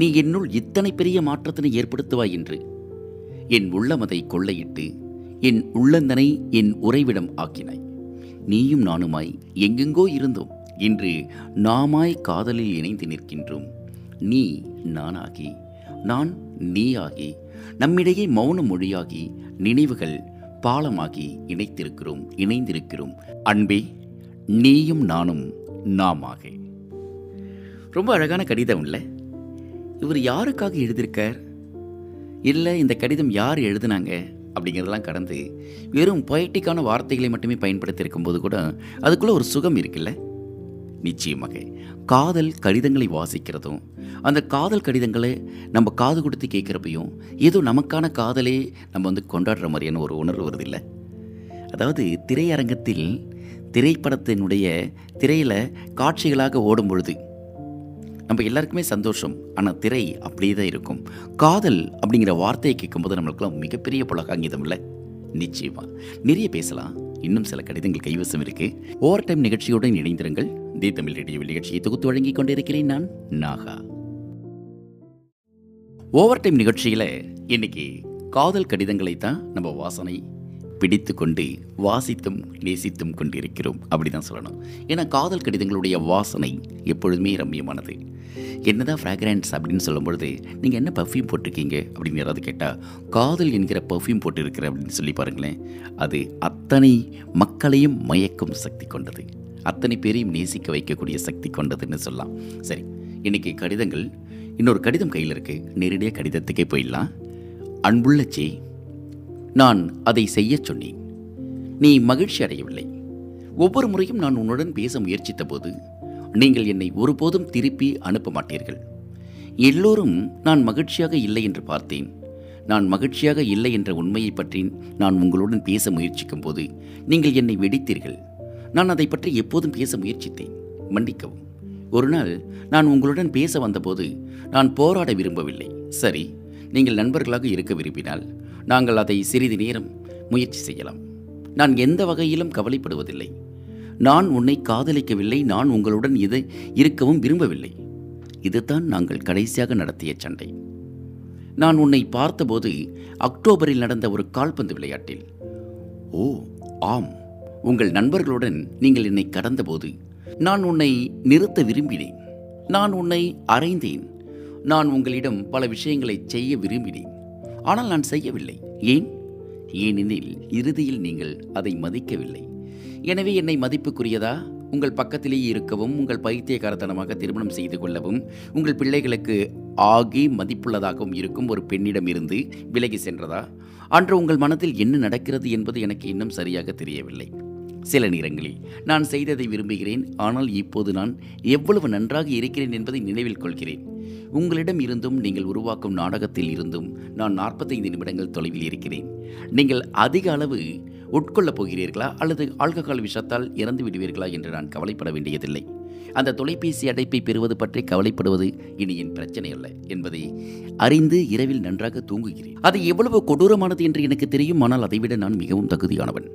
நீ என்னுள் இத்தனை பெரிய மாற்றத்தினை ஏற்படுத்துவாய் என்று என் உள்ளமதை கொள்ளையிட்டு என் உள்ளந்தனை என் உறைவிடம் ஆக்கினாய். நீயும் நானுமாய் எங்கெங்கோ இருந்தோம், இன்று நாமாய் காதலில் இணைந்து நிற்கின்றோம். நீ நானாகி, நான் நீயாகி, நம்மிடையே மௌன மொழியாகி, நினைவுகள் பாலமாகி இணைத்திருக்கிறோம், இணைந்திருக்கிறோம். அன்பே, நீயும் நானும் நாமாக. ரொம்ப அழகான கடிதம் இல்லை? இவர் யாருக்காக எழுதியிருக்கார், இல்லை இந்த கடிதம் யார் எழுதுனாங்க அப்படிங்கிறதெல்லாம் கடந்து வெறும் பொயட்டிக்கான வார்த்தைகளை மட்டுமே பயன்படுத்தியிருக்கும் போது கூட அதுக்குள்ளே ஒரு சுகம் இருக்குல்ல? நிச்சயமாக காதல் கடிதங்களை வாசிக்கிறதும், அந்த காதல் கடிதங்களை நம்ம காது கொடுத்து கேட்குறப்பையும் ஏதோ நமக்கான காதலே நம்ம வந்து கொண்டாடுற மாதிரியான ஒரு உணர்வு வருது இல்லை? அதாவது திரையரங்கத்தில் திரைப்படத்தினுடைய திரையில் காட்சிகளாக ஓடும் பொழுது நம்ம எல்லாருக்குமே சந்தோஷம், ஆனால் திரை அப்படியே தான் இருக்கும். காதல் அப்படிங்கிற வார்த்தையை கேட்கும்போது நம்மளுக்குலாம் மிகப்பெரிய புலகாங்கிதம் இல்லை? நிச்சயமாக நிறைய பேசலாம். இன்னும் சில கடிதங்கள் கைவசம் இருக்குது. ஓவர் டைம் நிகழ்ச்சியுடன் இணைந்திருங்கள். தி தமிழ் ரேடியோவில் நிகழ்ச்சியை தொகுத்து வழங்கிக் கொண்டிருக்கிறேன் நான், நாகா. ஓவர் டைம் நிகழ்ச்சியில் இன்றைக்கி காதல் கடிதங்களை தான் நம்ம வாசனை பிடித்து கொண்டு வாசித்தும் நேசித்தும் கொண்டிருக்கிறோம் அப்படி தான் சொல்லணும். ஏன்னா காதல் கடிதங்களுடைய வாசனை எப்பொழுதுமே ரம்மியமானது. என்னதான் ஃப்ராக்ரன்ஸ் அப்படின்னு சொல்லும்பொழுது நீங்கள் என்ன பர்ஃப்யூம் போட்டிருக்கீங்க அப்படின்னு யாராவது கேட்டால் காதல் என்கிற பர்ஃப்யூம் போட்டிருக்கிற அப்படின்னு சொல்லி பாருங்களேன். அது அத்தனை மக்களையும் மயக்கும் சக்தி கொண்டது, அத்தனை பேரையும் நேசிக்க வைக்கக்கூடிய சக்தி கொண்டதுன்னு சொல்லலாம். சரி, இன்றைக்கி கடிதங்கள், இன்னொரு கடிதம் கையில் இருக்குது. நேரடியாக கடிதத்துக்கே போயிடலாம். அன்புள்ள ஜே, நான் அதை செய்ய சொன்னேன், நீ மகிழ்ச்சி அடையவில்லை. ஒவ்வொரு முறையும் நான் உன்னுடன் பேச முயற்சித்த போது நீங்கள் என்னை ஒருபோதும் திருப்பி அனுப்ப மாட்டீர்கள். எல்லோரும் நான் மகிழ்ச்சியாக இல்லை என்று பார்த்தேன். நான் மகிழ்ச்சியாக இல்லை என்ற உண்மையை பற்றி நான் உங்களுடன் பேச முயற்சிக்கும் போது நீங்கள் என்னை வெடித்தீர்கள். நான் அதை பற்றி எப்போதும் பேச முயற்சித்தேன், மன்னிக்கவும். ஒரு நாள் நான் உங்களுடன் பேச வந்தபோது நான் போராட விரும்பவில்லை. சரி, நீங்கள் நண்பர்களாக இருக்க விரும்பினால் நாங்கள் அதை சிறிது நேரம் முயற்சி செய்யலாம். நான் எந்த வகையிலும் கவலைப்படுவதில்லை. நான் உன்னை காதலிக்கவில்லை, நான் உங்களுடன் இதை இருக்கவும் விரும்பவில்லை. இதுதான் நாங்கள் கடைசியாக நடத்திய சண்டை. நான் உன்னை பார்த்தபோது அக்டோபரில் நடந்த ஒரு கால்பந்து விளையாட்டில். ஓ ஆம், உங்கள் நண்பர்களுடன் நீங்கள் என்னை கடந்தபோது நான் உன்னை நிறுத்த விரும்பினேன். நான் உன்னை அறைந்தேன். நான் உங்களிடம் பல விஷயங்களை செய்ய விரும்பினேன், ஆனால் நான் செய்யவில்லை. ஏன்? ஏனெனில் இறுதியில் நீங்கள் அதை மதிக்கவில்லை. எனவே என்னை மதிப்புக்குரியதா, உங்கள் பக்கத்திலேயே இருக்கவும், உங்கள் பைத்தியக்காரத்தனமாக திருமணம் செய்து கொள்ளவும், உங்கள் பிள்ளைகளுக்கு ஆகி மதிப்புள்ளதாகவும் இருக்கும் ஒரு பெண்ணிடம் இருந்து விலகி சென்றதா? அன்று உங்கள் மனதில் என்ன நடக்கிறது என்பது எனக்கு இன்னும் சரியாக தெரியவில்லை. சில நேரங்களில் நான் செய்ததை விரும்புகிறேன், ஆனால் இப்போது நான் எவ்வளவு நன்றாக இருக்கிறேன் என்பதை நினைவில் கொள்கிறேன். உங்களிடம் இருந்தும் நீங்கள் உருவாக்கும் நாடகத்தில் இருந்தும் நான் நாற்பத்தைந்து நிமிடங்கள் தொலைவில் இருக்கிறேன். நீங்கள் அதிக அளவு உட்கொள்ளப் போகிறீர்களா அல்லது ஆல்கஹால் விஷத்தால் இறந்து விடுவீர்களா என்று நான் கவலைப்பட வேண்டியதில்லை. அந்த தொலைபேசி அடைப்பை பெறுவது பற்றி கவலைப்படுவது இனி என் பிரச்சனை அல்ல என்பதை அறிந்து இரவில் நன்றாக தூங்குகிறேன். அது எவ்வளவு கொடூரமானது என்று எனக்கு தெரியும், ஆனால் அதைவிட நான் மிகவும் தகுதியானவன்.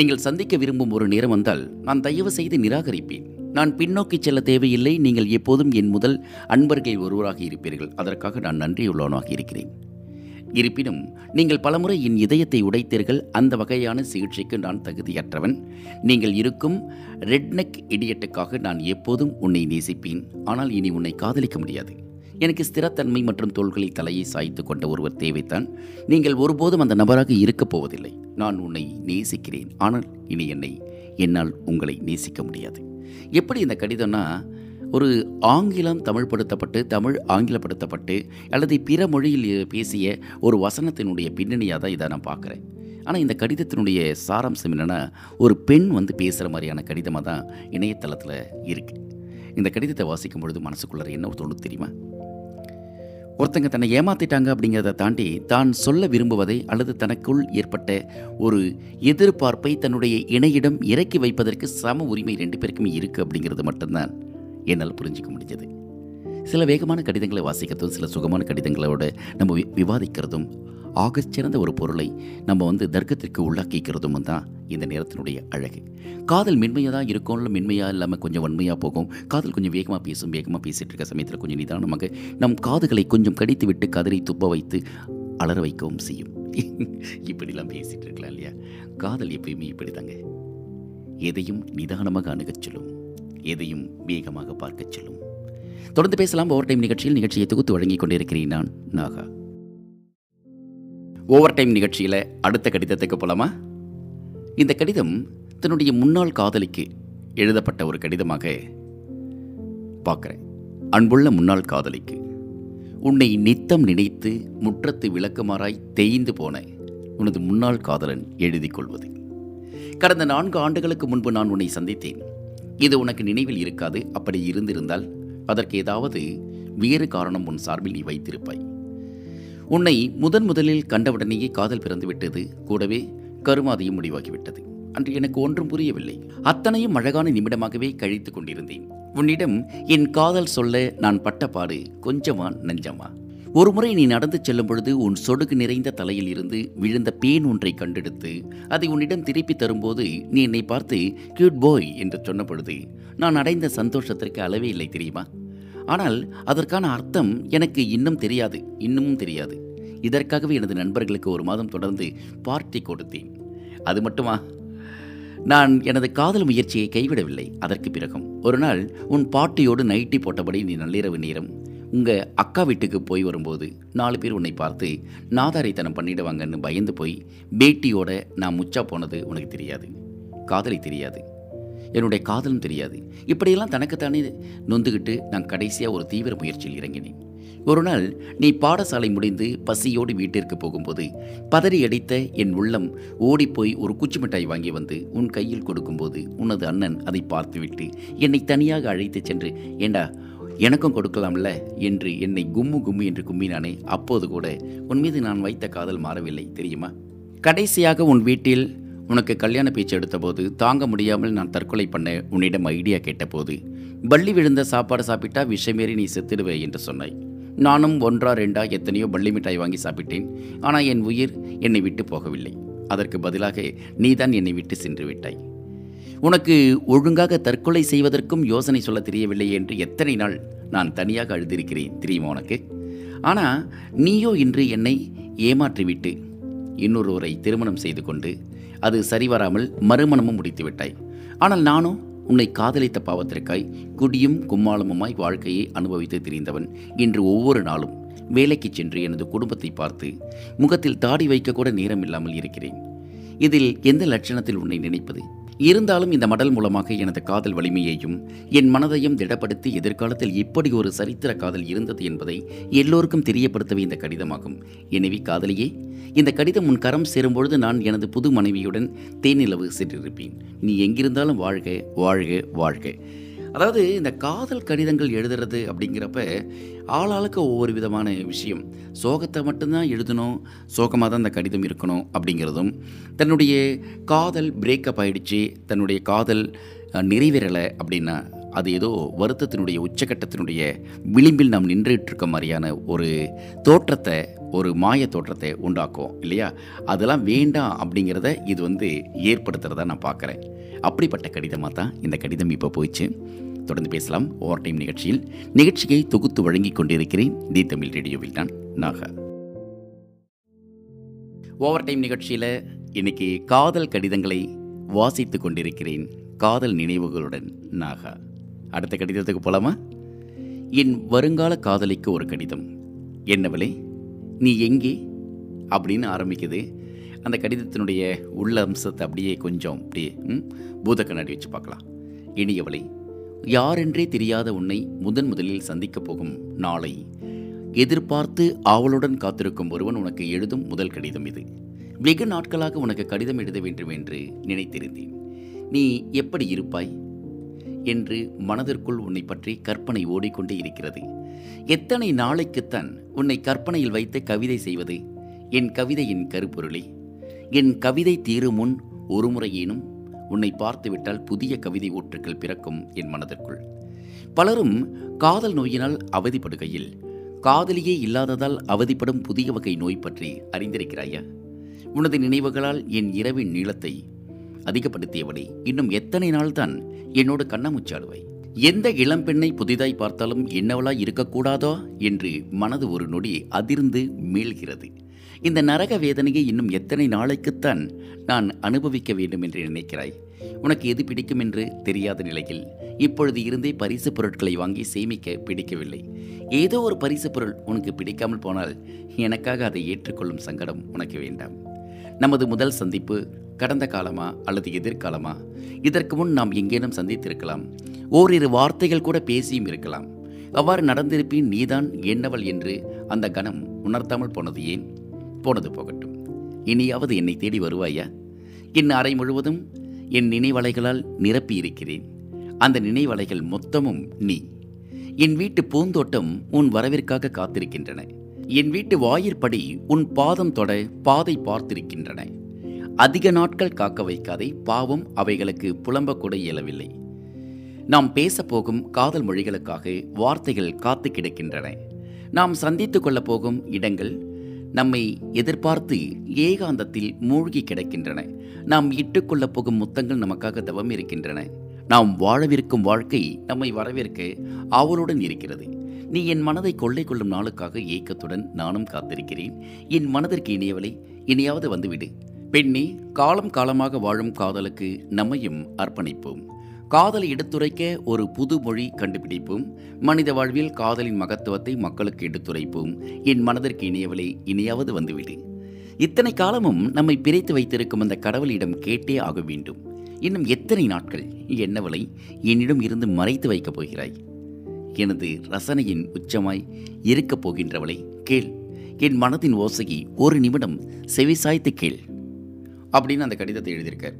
நீங்கள் சந்திக்க விரும்பும் ஒரு நேரம் வந்தால் நான் தயவு செய்து நிராகரிப்பேன். நான் பின்னோக்கி செல்ல தேவையில்லை. நீங்கள் எப்போதும் என் முதல் அன்பர்களில் ஒருவராக இருப்பீர்கள். அதற்காக நான் நன்றியுள்ளவனாக இருக்கிறேன். இருப்பினும் நீங்கள் பலமுறை என் இதயத்தை உடைத்தீர்கள். அந்த வகையான சிகிச்சைக்கு நான் தகுதியற்றவன். நீங்கள் இருக்கும் ரெட்னெக் இடியட்டுக்காக நான் எப்போதும் உன்னை நேசிப்பேன், ஆனால் இனி உன்னை காதலிக்க முடியாது. எனக்கு ஸ்திரத்தன்மை மற்றும் தோள்களில் தலையை சாய்த்து கொண்ட ஒருவர் தேவைத்தான். நீங்கள் ஒருபோதும் அந்த நபராக இருக்கப் போவதில்லை. நான் உன்னை நேசிக்கிறேன், ஆனால் இனி என்னை என்னால் உங்களை நேசிக்க முடியாது. எப்படி இந்த கடிதம்னா, ஒரு ஆங்கிலம் தமிழ்படுத்தப்பட்டு, தமிழ் ஆங்கிலப்படுத்தப்பட்டு, அல்லது பிற மொழியில் பேசிய ஒரு வசனத்தினுடைய பின்னணியாக தான் இதை நான் பார்க்குறேன். ஆனால் இந்த கடிதத்தினுடைய சாராம்சம் என்னென்னா, ஒரு பெண் வந்து பேசுகிற மாதிரியான கடிதமாக தான் இணையதளத்தில் இருக்குது. இந்த கடிதத்தை வாசிக்கும் பொழுது மனசுக்குள்ளே என்ன ஒரு தோணுது தெரியுமா? ஒருத்தங்க தன்னை ஏமாற்றிட்டாங்க அப்படிங்கிறத தாண்டி தான் சொல்ல விரும்புவதை அல்லது தனக்குள் ஏற்பட்ட ஒரு எதிர்பார்ப்பை தன்னுடைய இணையிடம் இறக்கி வைப்பதற்கு சம உரிமை ரெண்டு பேருக்குமே இருக்குது அப்படிங்கிறது மட்டும்தான் என்னால் புரிஞ்சிக்க முடிஞ்சது. சில வேகமான கடிதங்களை வாசிக்கிறதும் சில சுகமான கடிதங்களோட நம்ம விவாதிக்கிறதும் ஆகச்சிறந்த ஒரு பொருளை நம்ம வந்து தர்க்கத்திற்கு உள்ளாக்கிக்கிறதும் தான் இந்த நேரத்தினுடைய அழகு. காதல் மென்மையாக தான் இருக்கும், இல்லை மென்மையாக இல்லாமல் கொஞ்சம் வன்மையாக போகும். காதல் கொஞ்சம் வேகமாக பேசும், வேகமாக பேசிகிட்டு இருக்க சமயத்தில் கொஞ்சம் நிதானமாக நம் காதுகளை கொஞ்சம் கடித்து விட்டு கதறி துப்ப வைத்து அலற வைக்கவும் செய்யும். இப்படிலாம் பேசிகிட்டு இருக்கலாம் இல்லையா? காதல் எப்பயுமே இப்படி தாங்க. எதையும் நிதானமாக அணுகச் சொல்லும், எதையும் வேகமாக பார்க்கச் சொல்லும். தொடர்ந்து பேசலாம் ஓவர் டைம் நிகழ்ச்சியில். நிகழ்ச்சியை தொகுத்து வழங்கிக் கொண்டிருக்கிறேன் நான், நாகா. ஓவர் டைம் நிகழ்ச்சியில் அடுத்த கடிதத்துக்கு போகலாமா? இந்த கடிதம் தன்னுடைய முன்னாள் காதலிக்கு எழுதப்பட்ட ஒரு கடிதமாக பார்க்குறேன். அன்புள்ள முன்னாள் காதலிக்கு, உன்னை நித்தம் நினைத்து முற்றத்து விளக்குமாறாய் தேய்ந்து போன உனது முன்னாள் காதலன் எழுதி கொள்வது. கடந்த நான்கு ஆண்டுகளுக்கு முன்பு நான் உன்னை சந்தித்தேன். இது உனக்கு நினைவில் இருக்காது. அப்படி இருந்திருந்தால் அதற்கு ஏதாவது வேறு காரணம் உன் சார்பில் நீ வைத்திருப்பாய். உன்னை முதன் முதலில் கண்டவுடனேயே காதல் பிறந்துவிட்டது. கூடவே கருமாதியும் முடிவாகிவிட்டது. அன்று எனக்கு ஒன்றும் புரியவில்லை. அத்தனையும் அழகான நிமிடமாகவே கழித்து கொண்டிருந்தேன். உன்னிடம் என் காதல் சொல்ல நான் பட்டபாடு கொஞ்சமா நஞ்சமா. ஒரு முறை நீ நடந்து செல்லும் பொழுது உன் சொடுகு நிறைந்த தலையில் இருந்து விழுந்த பேன் ஒன்றை கண்டெடுத்து அதை உன்னிடம் திருப்பி தரும்போது நீ என்னை பார்த்து கியூட் பாய் என்று சொன்ன பொழுது நான் அடைந்த சந்தோஷத்திற்கு அளவே இல்லை தெரியுமா? ஆனால் அதற்கான அர்த்தம் எனக்கு இன்னும் தெரியாது, இன்னமும் தெரியாது. இதற்காகவே எனது நண்பர்களுக்கு ஒரு மாதம் தொடர்ந்து பார்ட்டி கொடுத்தேன். அது மட்டுமா, நான் எனது காதல் முயற்சியை கைவிடவில்லை. அதற்கு பிறகும் ஒரு நாள் உன் பாட்டியோடு நைட்டி போட்டபடி நீ நள்ளிரவு நேரம் உங்கள் அக்கா வீட்டுக்கு போய் வரும்போது நாலு பேர் உன்னை பார்த்து நாதாரித்தனம் பண்ணிடுவாங்கன்னு பயந்து போய் பேட்டியோட நான் முச்சா போனது உனக்கு தெரியாது. காதலை தெரியாது, என்னுடைய காதலும் தெரியாது. இப்படியெல்லாம் தனக்குத்தானே நொந்துக்கிட்டு நான் கடைசியாக ஒரு தீவிர முயற்சியில் இறங்கினேன். ஒரு நாள் நீ பாடசாலை முடிந்து பசியோடு வீட்டிற்கு போகும்போது பதறி அடித்த என் உள்ளம் ஓடிப்போய் ஒரு குச்சி மிட்டாய் வாங்கி வந்து உன் கையில் கொடுக்கும்போது உனது அண்ணன் அதை பார்த்துவிட்டு என்னை தனியாக அழைத்து சென்று, ஏண்டா எனக்கும் கொடுக்கலாம்ல என்று என்னை கும்மு கும்மு என்று கும்மினானே, அப்போது கூட உன் மீது நான் வைத்த காதல் மாறவில்லை தெரியுமா? கடைசியாக உன் வீட்டில் உனக்கு கல்யாண பேச்சு எடுத்தபோது தாங்க முடியாமல் நான் தற்கொலை பண்ண உன்னிடம் ஐடியா கேட்டபோது பள்ளி விழுந்த சாப்பாடு சாப்பிட்டா விஷமேறி நீ செத்துடுவே என்று சொன்னாய். நானும் ஒன்றா ரெண்டா எத்தனையோ பள்ளி மிட்டாய் வாங்கி சாப்பிட்டேன். ஆனால் என் உயிர் என்னை விட்டு போகவில்லை. அதற்கு பதிலாக நீதான் என்னை விட்டு சென்று விட்டாய். உனக்கு ஒழுங்காக தற்கொலை செய்வதற்கும் யோசனை சொல்ல தெரியவில்லை என்று எத்தனை நாள் நான் தனியாக அழுதிருக்கிறேன் தெரியுமா உனக்கு? ஆனால் நீயோ இன்று என்னை ஏமாற்றிவிட்டு இன்னொருவரை திருமணம் செய்து கொண்டு அது சரிவராமல் மறுமணமும் முடித்து விட்டாய். ஆனால் நானோ உன்னை காதலித்த பாவத்திற்காய் குடியும் கும்மாளமுமாய் வாழ்க்கையை அனுபவித்து தெரிந்தவன் இன்று ஒவ்வொரு நாளும் வேலைக்கு சென்று எனது குடும்பத்தை பார்த்து முகத்தில் தாடி வைக்கக்கூட நேரம் இல்லாமல் இருக்கிறேன். இதில் எந்த லட்சணத்தில் உன்னை நினைப்பது? இருந்தாலும் இந்த மடல் மூலமாக எனது காதல் வலிமையையும் என் மனதையும் திடப்படுத்தி எதிர்காலத்தில் இப்படி ஒரு சரித்திர காதல் இருந்தது என்பதை எல்லோருக்கும் தெரியப்படுத்தவே இந்த கடிதமாகும். எனவே காதலியே, இந்த கடிதம் உன் கரம் சேரும்பொழுது நான் எனது புது மனைவியுடன் தேனிலவு சென்றிருப்பேன். நீ எங்கிருந்தாலும் வாழ்க வாழ்க வாழ்க. அதாவது இந்த காதல் கடிதங்கள் எழுதுறது அப்படிங்கிறப்ப ஆளாளுக்கு ஒவ்வொரு விதமான விஷயம். சோகத்தை மட்டும்தான் எழுதணும், சோகமாக தான் இந்த கடிதம் இருக்கணும் அப்படிங்கிறதும், தன்னுடைய காதல் பிரேக்கப் ஆகிடுச்சு, தன்னுடைய காதல் நிறைவேறலை அப்படின்னா அது ஏதோ வருத்தத்தினுடைய உச்சக்கட்டத்தினுடைய விளிம்பில் நாம் நின்றுட்டு இருக்க மாதிரியான ஒரு தோற்றத்தை, ஒரு மாய தோற்றத்தை உண்டாக்கும் இல்லையா? அதெல்லாம் வேண்டாம் அப்படிங்கிறத இது வந்து ஏற்படுத்துகிறதா நான் பார்க்குறேன். அப்படிப்பட்ட கடிதமாக தான் இந்த கடிதம் இப்போ போயிடுச்சு. தொடர்ந்து பேசலாம் ஓவர் டைம் நிகழ்ச்சியில். நிகழ்ச்சியை தொகுத்து வழங்கி கொண்டிருக்கிறேன் தி தமிழ் ரேடியோவில் நான், நாகா. ஓவர் டைம் நிகழ்ச்சியில் இன்றைக்கி காதல் கடிதங்களை வாசித்து கொண்டிருக்கிறேன், காதல் நினைவுகளுடன், நாகா. அடுத்த கடிதத்துக்கு போகலாமா? என் வருங்கால காதலிக்கு ஒரு கடிதம். என்னவளே நீ எங்கே அப்படின்னு ஆரம்பிக்குது. அந்த கடிதத்தினுடைய உள்ள அம்சத்தை அப்படியே கொஞ்சம் அப்படியே பூத கண்ணாடி வச்சு பார்க்கலாம். இனியவளே, யாரென்றே தெரியாத உன்னை முதன் முதலில் சந்திக்கப் போகும் நாளை எதிர்பார்த்து ஆவலுடன் காத்திருக்கும் ஒருவன் உனக்கு எழுதும் முதல் கடிதம் இது. வெகு நாட்களாக உனக்கு கடிதம் எழுத வேண்டும் என்று நினைத்திருந்தேன். நீ எப்படி இருப்பாய் என்று மனதிற்குள் உன்னை பற்றி கற்பனை ஓடிக்கொண்டே இருக்கிறது. எத்தனை நாளைக்குத்தான் உன்னை கற்பனையில் வைத்து கவிதை செய்வது? என் கவிதையின் கருப்பொருளே, என் கவிதை தீரும் முன் ஒரு முறையேனும் உன்னை பார்த்துவிட்டால் புதிய கவிதை ஊற்றுக்கள் பிறக்கும் என் மனதிற்குள். பலரும் காதல் நோயினால் அவதிப்படுகையில் காதலியே இல்லாததால் அவதிப்படும் புதிய வகை நோய் பற்றி அறிந்திருக்கிறாயா? உனது நினைவுகளால் என் இரவின் நீளத்தை அதிகப்படுத்தியபடி இன்னும் எத்தனை நாள்தான் என்னோடு கண்ணாமூச்சாடுவை? எந்த இளம்பெண்ணை புதிதாய் பார்த்தாலும் என்னவளாய் இருக்கக்கூடாதோ என்று மனது ஒரு நொடி அதிர்ந்து மீள்கிறது. இந்த நரக வேதனையை இன்னும் எத்தனை நாளைக்குத்தான் நான் அனுபவிக்க வேண்டும் என்று நினைக்கிறாய்? உனக்கு எது பிடிக்கும் என்று தெரியாத நிலையில் இப்பொழுது இருந்தே பரிசு பொருட்களை வாங்கி சேமிக்க பிடிக்கவில்லை. ஏதோ ஒரு பரிசு பொருள் உனக்கு பிடிக்காமல் போனால் எனக்காக அதை ஏற்றுக்கொள்ளும் சங்கடம் உனக்கு வேண்டாம். நமது முதல் சந்திப்பு கடந்த காலமா அல்லது எதிர்காலமா? இதற்கு முன் நாம் எங்கேனும் சந்தித்திருக்கலாம், ஓரிரு வார்த்தைகள் கூட பேசியும் இருக்கலாம். அவ்வாறு நடந்திருப்பின் நீதான் என்னவள் என்று அந்த கணம் உணர்த்தாமல் போனது ஏன்? போனது போகட்டும். இனியாவது என்னை தேடி வருவாயா? என் அறை முழுவதும் என் நினைவலைகளால் நிரப்பியிருக்கிறேன். அந்த நினைவலைகள் மொத்தமும் நீ. என் வீட்டு பூந்தோட்டம் உன் வரவிற்காக காத்திருக்கின்றன. என் வீட்டு வாயிற்படி உன் பாதம் தொட பாதை பார்த்திருக்கின்றன. அதிக நாட்கள் காக்க வைக்காதே, பாவம் அவைகளுக்கு புலம்ப கூட இயலவில்லை. நாம் பேசப்போகும் காதல் மொழிகளுக்காக வார்த்தைகள் காத்து கிடக்கின்றன. நாம் சந்தித்து கொள்ளப் போகும் இடங்கள் நம்மை எதிர்பார்த்து ஏகாந்தத்தில் மூழ்கி கிடக்கின்றன. நாம் இட்டுக்கொள்ளப் போகும் முத்தங்கள் நமக்காக தவம் இருக்கின்றன. நாம் வாழவிருக்கும் வாழ்க்கை நம்மை வரவேற்க ஆவலுடன் இருக்கிறது. நீ என் மனதை கொள்ளை கொள்ளும் நாளுக்காக ஏக்கத்துடன் நானும் காத்திருக்கிறேன். என் மனதிற்கு இனியவளை இனியாவது வந்துவிடு. பெண்ணே, காலம் காலமாக வாழும் காதலுக்கு நம்மையும் அர்ப்பணிப்போம். காதலை எடுத்துரைக்க ஒரு புது மொழி கண்டுபிடிப்போம். மனித வாழ்வில் காதலின் மகத்துவத்தை மக்களுக்கு எடுத்துரைப்போம். என் மனதிற்கு இனியவளை இனியாவது வந்துவிடு. இத்தனை காலமும் நம்மை பிரித்து வைத்திருக்கும் அந்த கடவுளிடம் கேட்டே ஆக வேண்டும். இன்னும் எத்தனை நாட்கள் என்னவளை என்னிடம் இருந்து மறைத்து வைக்கப் போகிறாய்? எனது ரசனையின் உச்சமாய் இருக்கப் போகின்றவளை கேள், என் மனதின் ஓசையை ஒரு நிமிடம் செவிசாய்த்து கேள் அப்படின்னு அந்த கடிதத்தை எழுதியிருக்கார்.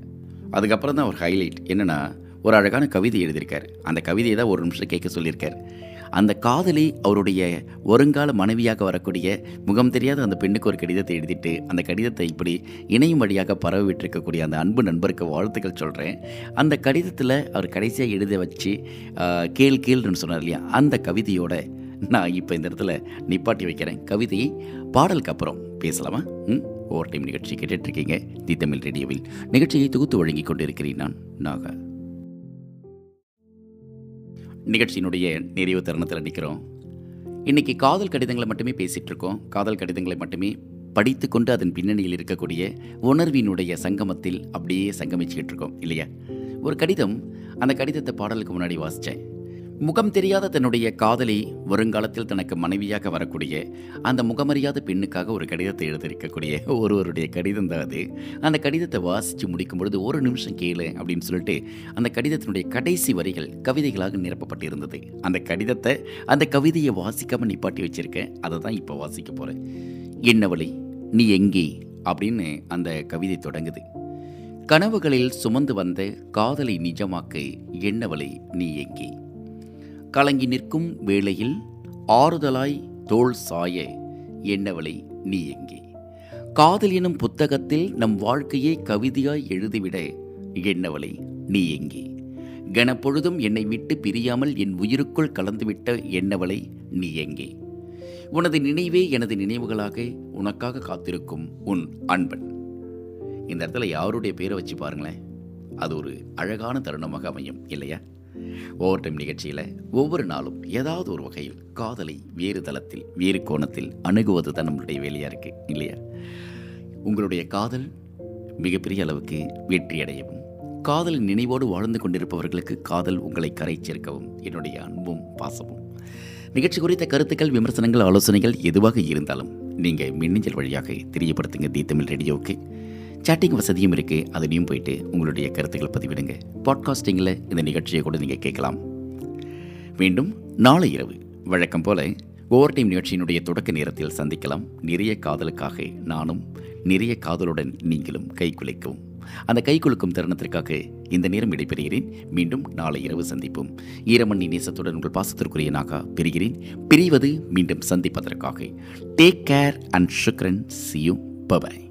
அதுக்கப்புறம் தான் ஒரு ஹைலைட் என்னென்னா, ஒரு அழகான கவிதை எழுதியிருக்கார். அந்த கவிதையை தான் ஒரு நிமிஷம் கேட்க சொல்லியிருக்கார். அந்த காதலி அவருடைய வருங்கால மனைவியாக வரக்கூடிய முகம் தெரியாத அந்த பெண்ணுக்கு ஒரு கடிதத்தை எழுதிட்டு அந்த கடிதத்தை இப்படி இணையும் வழியாக பரவிட்டிருக்கக்கூடிய அந்த அன்பு நண்பருக்கு வாழ்த்துக்கள் சொல்கிறேன். அந்த கடிதத்தில் அவர் கடைசியாக எழுத வச்சு கேள் கேள்னு சொன்னார் இல்லையா, அந்த கவிதையோட நான் இப்போ இந்த இடத்துல நிப்பாட்டி வைக்கிறேன். கவிதையை பாடலுக்கு அப்புறம் பேசலாமா? ம் ஓவர் டைம் நிகழ்ச்சி கேட்டுட்ருக்கீங்க தி தமிழ் ரேடியோவில். நிகழ்ச்சியை தொகுத்து வழங்கி கொண்டிருக்கிறேன் நான் நாகா. நிகழ்ச்சியினுடைய நிறைவு தருணத்தில் நிற்கிறோம். இன்றைக்கி காதல் கடிதங்களை மட்டுமே பேசிகிட்ருக்கோம். காதல் கடிதங்களை மட்டுமே படித்து கொண்டு அதன் பின்னணியில் இருக்கக்கூடிய உணர்வினுடைய சங்கமத்தில் அப்படியே சங்கமிச்சுக்கிட்டு இருக்கோம் இல்லையா? ஒரு கடிதம், அந்த கடிதத்தை பாடலுக்கு முன்னாடி வாசித்தேன். முகம் தெரியாத தன்னுடைய காதலி வருங்காலத்தில் தனக்கு மனைவியாக வரக்கூடிய அந்த முகமறியாத பெண்ணுக்காக ஒரு கடிதத்தை எழுதியிருக்கக்கூடிய ஒருவருடைய கடிதம் தான் அது. அந்த கடிதத்தை வாசித்து முடிக்கும் பொழுது ஒரு நிமிஷம் கேளு அப்படின்னு சொல்லிட்டு அந்த கடிதத்தினுடைய கடைசி வரிகள் கவிதைகளாக நிரப்பப்பட்டிருந்தது. அந்த கடிதத்தை அந்த கவிதையை வாசிக்காமல் நிப்பாட்டி வச்சுருக்கேன். அதை தான் இப்போ வாசிக்க போகிறேன். என்னவளை நீ எங்கே அப்படின்னு அந்த கவிதை தொடங்குது. கனவுகளில் சுமந்து வந்த காதலை நிஜமாக்க என்னவளை நீ எங்கே? கலங்கி நிற்கும் வேளையில் ஆறுதலாய் தோள் சாய என்னவளை நீ எங்கே? காதல் எனும் புத்தகத்தில் நம் வாழ்க்கையை கவிதையாய் எழுதிவிட என்னவளை நீ எங்கே? கனப்பொழுதும் என்னை விட்டு பிரியாமல் என் உயிருக்குள் கலந்துவிட்ட என்னவளை நீ எங்கே? உனது நினைவே எனது நினைவுகளாக உனக்காக காத்திருக்கும் உன் அன்பன். இந்த இடத்துல யாருடைய பேரை வச்சு பாருங்களேன், அது ஒரு அழகான தருணமாக அமையும் இல்லையா? ஓவர் டைம் நிகழ்ச்சியில் ஒவ்வொரு நாளும் ஏதாவது ஒரு வகையில் காதலை வேறு தளத்தில் வேறு கோணத்தில் அணுகுவது தான் நம்மளுடைய வேலையாக இருக்குது இல்லையா? உங்களுடைய காதல் மிகப்பெரிய அளவுக்கு வெற்றியடையவும், காதல் நினைவோடு வாழ்ந்து கொண்டிருப்பவர்களுக்கு காதல் உங்களை கரை சேர்க்கவும் என்னுடைய அன்பும் பாசமும். நிகழ்ச்சி குறித்த கருத்துக்கள், விமர்சனங்கள், ஆலோசனைகள் எதுவாக இருந்தாலும் நீங்கள் மின்னஞ்சல் வழியாக தெரியப்படுத்துங்க தி தமிழ் ரேடியோவுக்கு. சேட்டிங் வசதியும் இருக்குது, அதுலேயும் போயிட்டு உங்களுடைய கருத்துக்களை பதிவிடுங்க. பாட்காஸ்டிங்கில் இந்த நிகழ்ச்சியை கூட நீங்கள் கேட்கலாம். மீண்டும் நாளை இரவு வழக்கம் போல் ஓவர் டைம் நிகழ்ச்சியினுடைய தொடக்க நேரத்தில் சந்திக்கலாம். நிறைய காதலுக்காக நானும், நிறைய காதலுடன் நீங்களும் கை குலைக்கவும் அந்த கை குலுக்கும் தருணத்திற்காக இந்த நேரம் விடைபெறுகிறேன். மீண்டும் நாளை இரவு சந்திப்போம். ஈரமண்ணி நேசத்துடன் உங்கள் பாசத்திற்குரிய நாகா பெறுகிறேன். பிரிவது மீண்டும் சந்திப்பதற்காக. Take care and Sukran. See you. Bye bye.